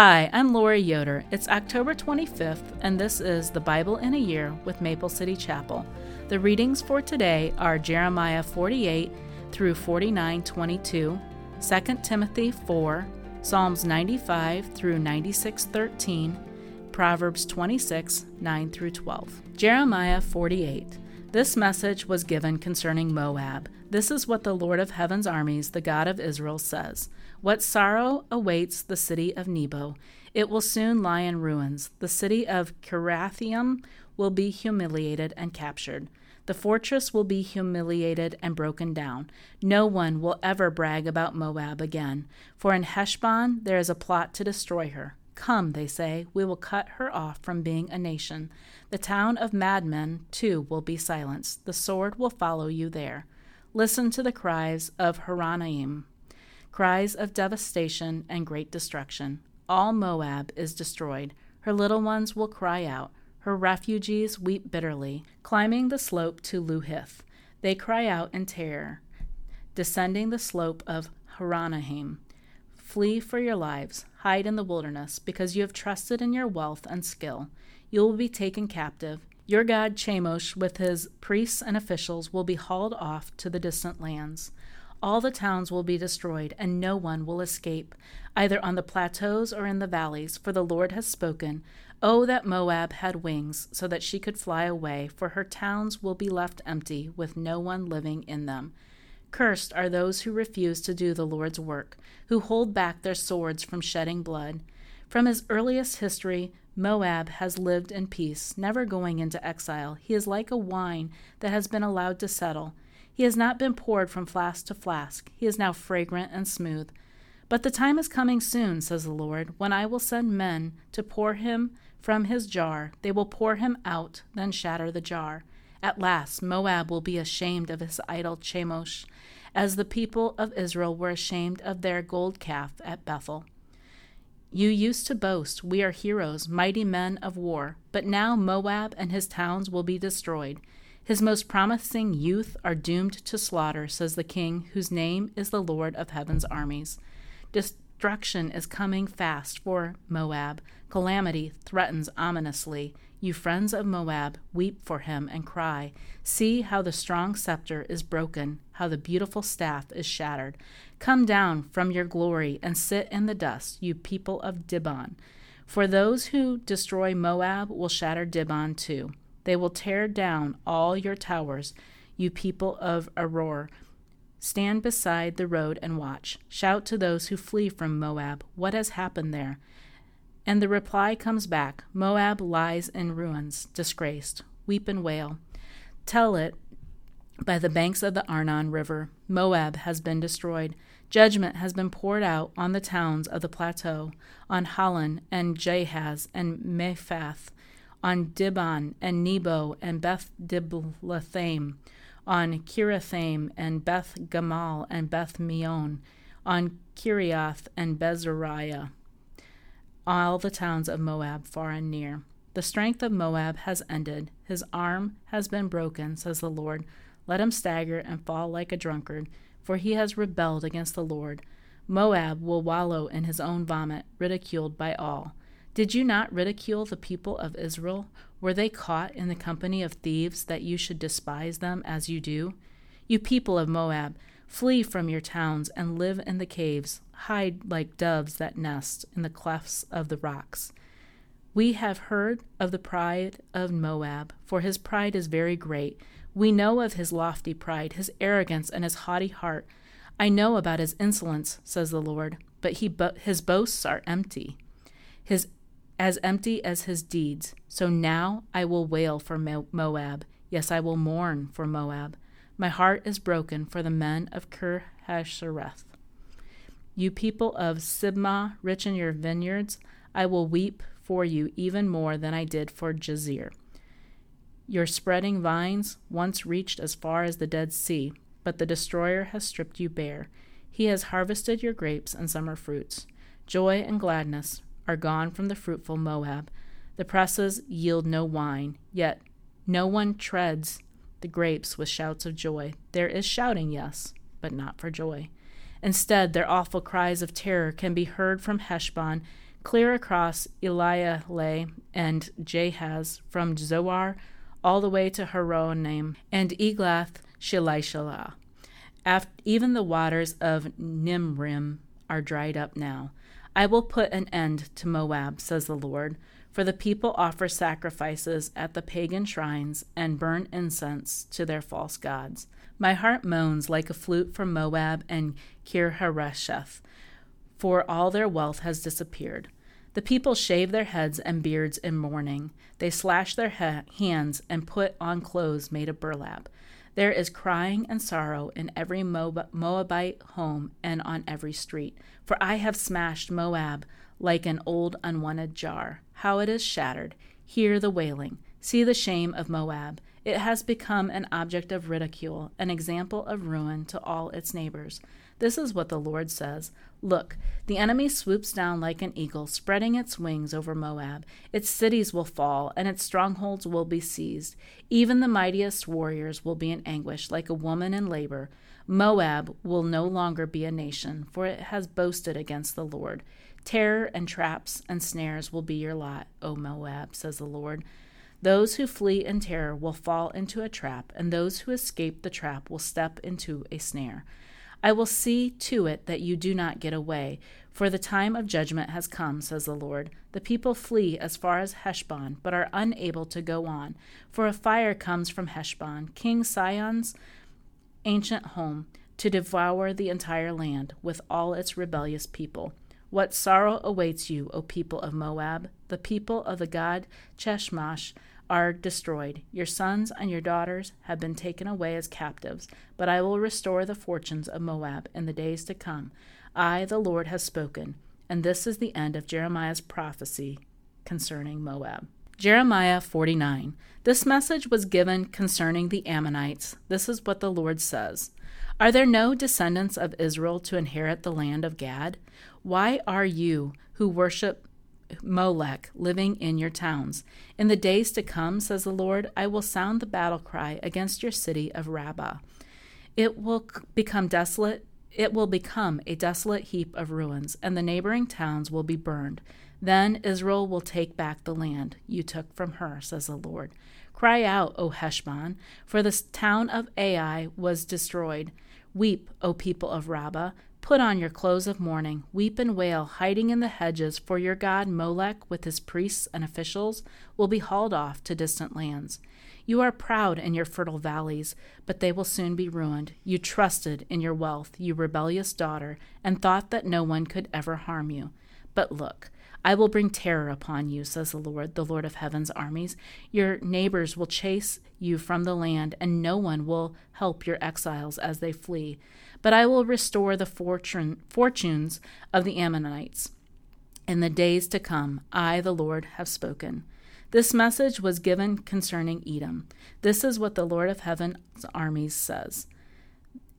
Hi, I'm Lori Yoder. It's October 25th, and this is The Bible in a Year with Maple City Chapel. The readings for today are Jeremiah 48 through 49:22, 2 Timothy 4, Psalms 95 through 96:13, Proverbs 26, 9 through 12. Jeremiah 48. This message was given concerning Moab. This is what the Lord of Heaven's armies, the God of Israel, says. What sorrow awaits the city of Nebo! It will soon lie in ruins. The city of Kiriathaim will be humiliated and captured. The fortress will be humiliated and broken down. No one will ever brag about Moab again, for in Heshbon there is a plot to destroy her. Come, they say, we will cut her off from being a nation. The town of Madmen, too, will be silenced. The sword will follow you there. Listen to the cries of Horonaim, cries of devastation and great destruction. All Moab is destroyed. Her little ones will cry out. Her refugees weep bitterly, climbing the slope to Luhith. They cry out in terror, descending the slope of Horonaim. Flee for your lives. Hide in the wilderness, because you have trusted in your wealth and skill. You will be taken captive. Your god Chemosh with his priests and officials will be hauled off to the distant lands. All the towns will be destroyed, and no one will escape, either on the plateaus or in the valleys, for the Lord has spoken. Oh, that Moab had wings, so that she could fly away, for her towns will be left empty, with no one living in them. Cursed are those who refuse to do the Lord's work, who hold back their swords from shedding blood. From his earliest history, Moab has lived in peace, never going into exile. He is like a wine that has been allowed to settle. He has not been poured from flask to flask. He is now fragrant and smooth. But the time is coming soon, says the Lord, when I will send men to pour him from his jar. They will pour him out, then shatter the jar. At last, Moab will be ashamed of his idol Chemosh, as the people of Israel were ashamed of their gold calf at Bethel. You used to boast, we are heroes, mighty men of war, but now Moab and his towns will be destroyed. His most promising youth are doomed to slaughter, says the King, whose name is the Lord of Heaven's armies. Destruction is coming fast for Moab. Calamity threatens ominously. You friends of Moab, weep for him and cry. See how the strong scepter is broken, how the beautiful staff is shattered. Come down from your glory and sit in the dust, you people of Dibon. For those who destroy Moab will shatter Dibon too. They will tear down all your towers, you people of Aroer. Stand beside the road and watch. Shout to those who flee from Moab, what has happened there? And the reply comes back, Moab lies in ruins, disgraced. Weep and wail. Tell it by the banks of the Arnon River. Moab has been destroyed. Judgment has been poured out on the towns of the plateau, on Holon and Jahaz and Mephath, on Dibon and Nebo and Beth Diblathaim, on Kiriathaim and Beth-Gamal and Beth-Meon, on Kiriath and Bezariah. All the towns of Moab, far and near. The strength of Moab has ended. His arm has been broken, says the Lord. Let him stagger and fall like a drunkard, for he has rebelled against the Lord. Moab will wallow in his own vomit, ridiculed by all. Did you not ridicule the people of Israel? Were they caught in the company of thieves that you should despise them as you do? You people of Moab, flee from your towns and live in the caves. Hide like doves that nest in the clefts of the rocks. We have heard of the pride of Moab, for his pride is very great. We know of his lofty pride, his arrogance, and his haughty heart. I know about his insolence, says the Lord, but his boasts are empty, as empty as his deeds. So now I will wail for Moab. Yes, I will mourn for Moab. My heart is broken for the men of Kir-hareseth. You people of Sibmah, rich in your vineyards, I will weep for you even more than I did for Jazer. Your spreading vines once reached as far as the Dead Sea, but the destroyer has stripped you bare. He has harvested your grapes and summer fruits. Joy and gladness are gone from the fruitful Moab. The presses yield no wine, yet no one treads the grapes with shouts of joy. There is shouting, yes, but not for joy. Instead, their awful cries of terror can be heard from Heshbon, clear across Elialeh and Jahaz from Zoar all the way to Horonaim and Eglath-Shelishalah. Even the waters of Nimrim are dried up now. I will put an end to Moab, says the Lord, for the people offer sacrifices at the pagan shrines and burn incense to their false gods. My heart moans like a flute for Moab and Kir-hareseth, for all their wealth has disappeared. The people shave their heads and beards in mourning. They slash their hands and put on clothes made of burlap. There is crying and sorrow in every Moabite home and on every street, for I have smashed Moab like an old unwanted jar. How it is shattered. Hear the wailing. See the shame of Moab. It has become an object of ridicule, an example of ruin to all its neighbors. This is what the Lord says. Look, the enemy swoops down like an eagle, spreading its wings over Moab. Its cities will fall, and its strongholds will be seized. Even the mightiest warriors will be in anguish, like a woman in labor. Moab will no longer be a nation, for it has boasted against the Lord. Terror and traps and snares will be your lot, O Moab, says the Lord. Those who flee in terror will fall into a trap, and those who escape the trap will step into a snare. I will see to it that you do not get away, for the time of judgment has come, says the Lord. The people flee as far as Heshbon, but are unable to go on, for a fire comes from Heshbon, King Sihon's ancient home, to devour the entire land with all its rebellious people. What sorrow awaits you, O people of Moab! The people of the god Chemosh are destroyed. Your sons and your daughters have been taken away as captives, but I will restore the fortunes of Moab in the days to come. I, the Lord, have spoken. And this is the end of Jeremiah's prophecy concerning Moab. Jeremiah 49. This message was given concerning the Ammonites. This is what the Lord says. Are there no descendants of Israel to inherit the land of Gad? Why are you who worship Molech living in your towns? In the days to come, says the Lord, I will sound the battle cry against your city of Rabbah. It will become desolate. It will become a desolate heap of ruins, and the neighboring towns will be burned. Then Israel will take back the land you took from her, says the Lord. Cry out, O Heshbon, for the town of Ai was destroyed. Weep, O people of Rabbah. Put on your clothes of mourning. Weep and wail, hiding in the hedges, for your god Molech with his priests and officials will be hauled off to distant lands. You are proud in your fertile valleys, but they will soon be ruined. You trusted in your wealth, you rebellious daughter, and thought that no one could ever harm you. But look, I will bring terror upon you, says the Lord of heaven's armies. Your neighbors will chase you from the land, and no one will help your exiles as they flee. But I will restore the fortunes of the Ammonites. In the days to come, I, the Lord, have spoken. This message was given concerning Edom. This is what the Lord of heaven's armies says.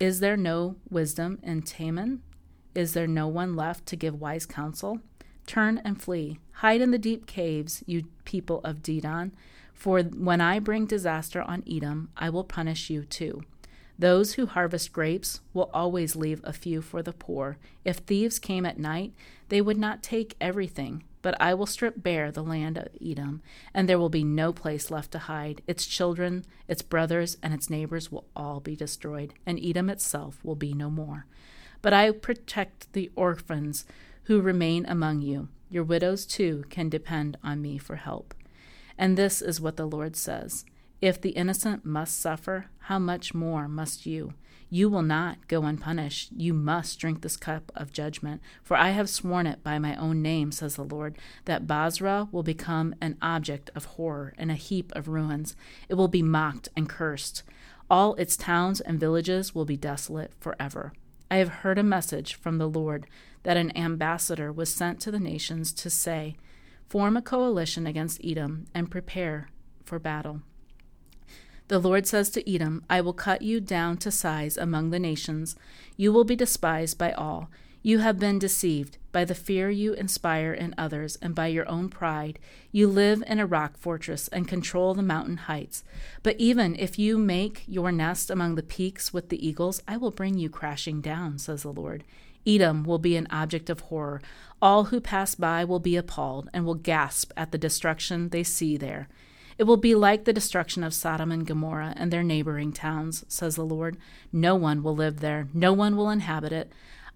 Is there no wisdom in Teman? Is there no one left to give wise counsel? Turn and flee. Hide in the deep caves, you people of Dibon, for when I bring disaster on Edom, I will punish you too. Those who harvest grapes will always leave a few for the poor. If thieves came at night, they would not take everything. But I will strip bare the land of Edom, and there will be no place left to hide. Its children, its brothers, and its neighbors will all be destroyed, and Edom itself will be no more. But I protect the orphans who remain among you. Your widows, too, can depend on me for help. And this is what the Lord says. If the innocent must suffer, how much more must you? You will not go unpunished. You must drink this cup of judgment, for I have sworn it by my own name, says the Lord, that Basra will become an object of horror and a heap of ruins. It will be mocked and cursed. All its towns and villages will be desolate forever. I have heard a message from the Lord that an ambassador was sent to the nations to say, form a coalition against Edom and prepare for battle. The Lord says to Edom, I will cut you down to size among the nations. You will be despised by all. You have been deceived by the fear you inspire in others and by your own pride. You live in a rock fortress and control the mountain heights. But even if you make your nest among the peaks with the eagles, I will bring you crashing down, says the Lord. Edom will be an object of horror. All who pass by will be appalled and will gasp at the destruction they see there. It will be like the destruction of Sodom and Gomorrah and their neighboring towns, says the Lord. No one will live there. No one will inhabit it.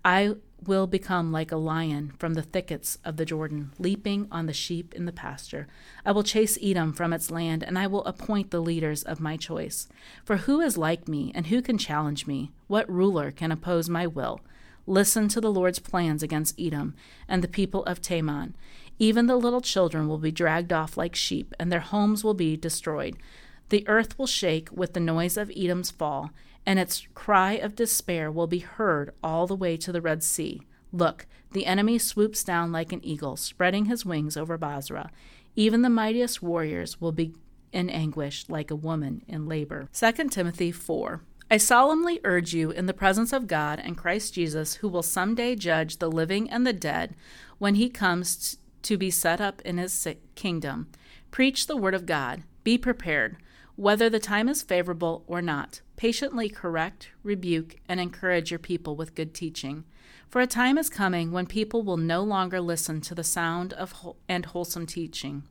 I will become like a lion from the thickets of the Jordan, leaping on the sheep in the pasture. I will chase Edom from its land, and I will appoint the leaders of my choice. For who is like me, and who can challenge me? What ruler can oppose my will? Listen to the Lord's plans against Edom and the people of Teman. Even the little children will be dragged off like sheep, and their homes will be destroyed. The earth will shake with the noise of Edom's fall, and its cry of despair will be heard all the way to the Red Sea. Look, the enemy swoops down like an eagle, spreading his wings over Basra. Even the mightiest warriors will be in anguish like a woman in labor. 2 Timothy 4. I solemnly urge you in the presence of God and Christ Jesus, who will someday judge the living and the dead when he comes to be set up in his kingdom. Preach the word of God. Be prepared, whether the time is favorable or not. Patiently correct, rebuke, and encourage your people with good teaching. For a time is coming when people will no longer listen to the sound of wholesome teaching.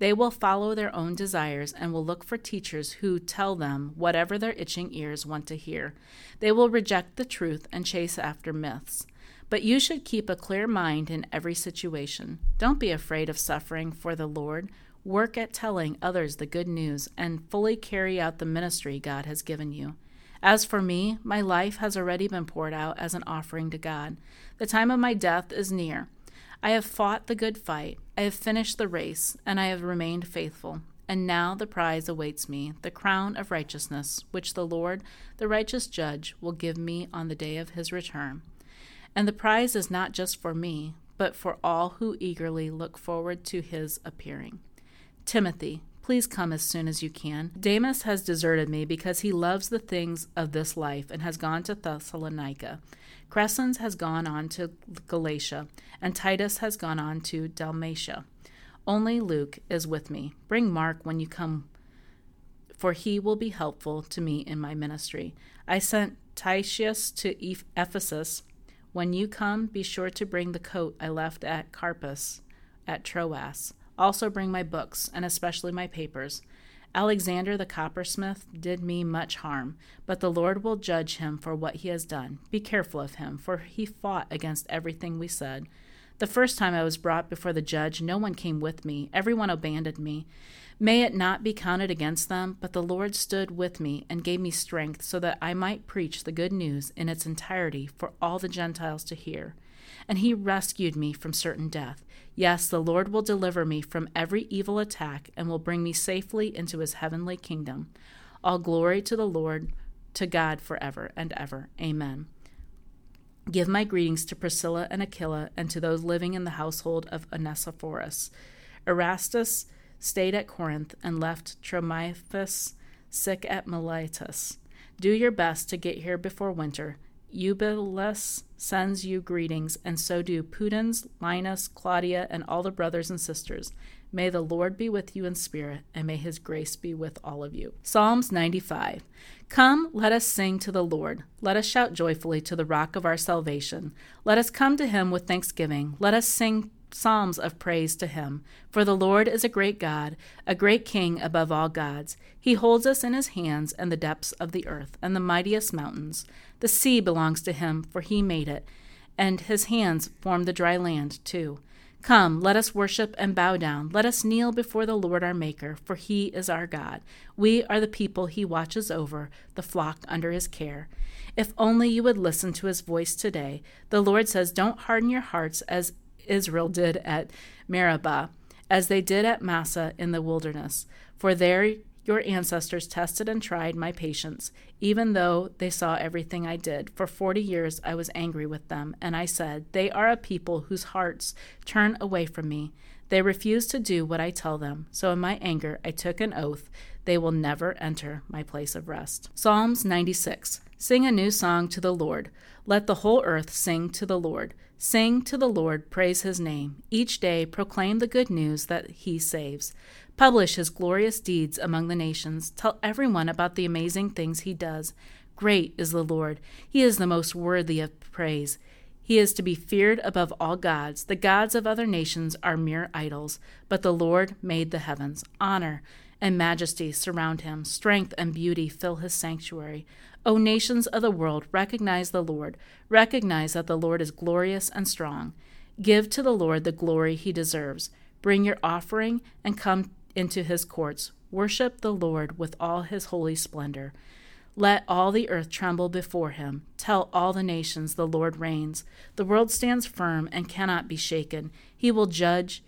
They will follow their own desires and will look for teachers who tell them whatever their itching ears want to hear. They will reject the truth and chase after myths. But you should keep a clear mind in every situation. Don't be afraid of suffering for the Lord. Work at telling others the good news and fully carry out the ministry God has given you. As for me, my life has already been poured out as an offering to God. The time of my death is near. I have fought the good fight. I have finished the race, and I have remained faithful. And now the prize awaits me, the crown of righteousness, which the Lord, the righteous judge, will give me on the day of his return. And the prize is not just for me, but for all who eagerly look forward to his appearing. Timothy, please come as soon as you can. Demas has deserted me because he loves the things of this life and has gone to Thessalonica. Crescens has gone on to Galatia, and Titus has gone on to Dalmatia. Only Luke is with me. Bring Mark when you come, for he will be helpful to me in my ministry. I sent Tychicus to Ephesus. When you come, be sure to bring the coat I left at Carpus at Troas. Also bring my books, and especially my papers. Alexander the coppersmith did me much harm, but the Lord will judge him for what he has done. Be careful of him, for he fought against everything we said. The first time I was brought before the judge, no one came with me. Everyone abandoned me. May it not be counted against them, but the Lord stood with me and gave me strength so that I might preach the good news in its entirety for all the Gentiles to hear. And he rescued me from certain death. Yes, the Lord will deliver me from every evil attack and will bring me safely into his heavenly kingdom. All glory to the Lord, to God forever and ever. Amen. Give my greetings to Priscilla and Aquila and to those living in the household of Onesiphorus. Erastus stayed at Corinth and left Trophimus sick at Miletus. Do your best to get here before winter. Eubulus sends you greetings, and so do Pudens, Linus, Claudia, and all the brothers and sisters. May the Lord be with you in spirit, and may his grace be with all of you. Psalms 95. Come, let us sing to the Lord. Let us shout joyfully to the rock of our salvation. Let us come to him with thanksgiving. Let us sing psalms of praise to him. For the Lord is a great God, a great King above all gods. He holds us in his hands and the depths of the earth and the mightiest mountains. The sea belongs to him, for he made it, and his hands formed the dry land too. Come, let us worship and bow down. Let us kneel before the Lord our Maker, for he is our God. We are the people he watches over, the flock under his care. If only you would listen to his voice today. The Lord says, don't harden your hearts as Israel did at Meribah, as they did at Massah in the wilderness. For there your ancestors tested and tried my patience, even though they saw everything I did. For 40 years I was angry with them, and I said, they are a people whose hearts turn away from me. They refuse to do what I tell them. So in my anger I took an oath, they will never enter my place of rest. Psalms 96. Sing a new song to the Lord. Let the whole earth sing to the Lord. Sing to the Lord, praise his name. Each day proclaim the good news that he saves. Publish his glorious deeds among the nations. Tell everyone about the amazing things he does. Great is the Lord. He is the most worthy of praise. He is to be feared above all gods. The gods of other nations are mere idols, but the Lord made the heavens. Honor and majesty surround him. Strength and beauty fill his sanctuary. O nations of the world, recognize the Lord. Recognize that the Lord is glorious and strong. Give to the Lord the glory he deserves. Bring your offering and come into his courts. Worship the Lord with all his holy splendor. Let all the earth tremble before him. Tell all the nations the Lord reigns. The world stands firm and cannot be shaken. He will judge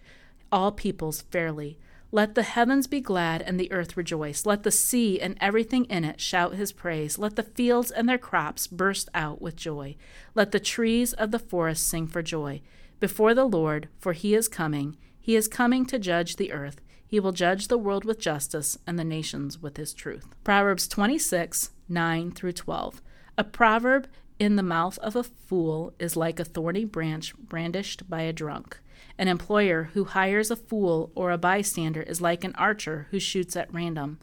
all peoples fairly. Let the heavens be glad and the earth rejoice. Let the sea and everything in it shout his praise. Let the fields and their crops burst out with joy. Let the trees of the forest sing for joy. Before the Lord, for he is coming. He is coming to judge the earth. He will judge the world with justice and the nations with his truth. Proverbs 26:9-12. A proverb in the mouth of a fool is like a thorny branch brandished by a drunk. An employer who hires a fool or a bystander is like an archer who shoots at random.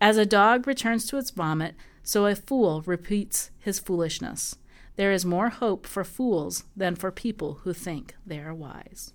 As a dog returns to its vomit, so a fool repeats his foolishness. There is more hope for fools than for people who think they are wise.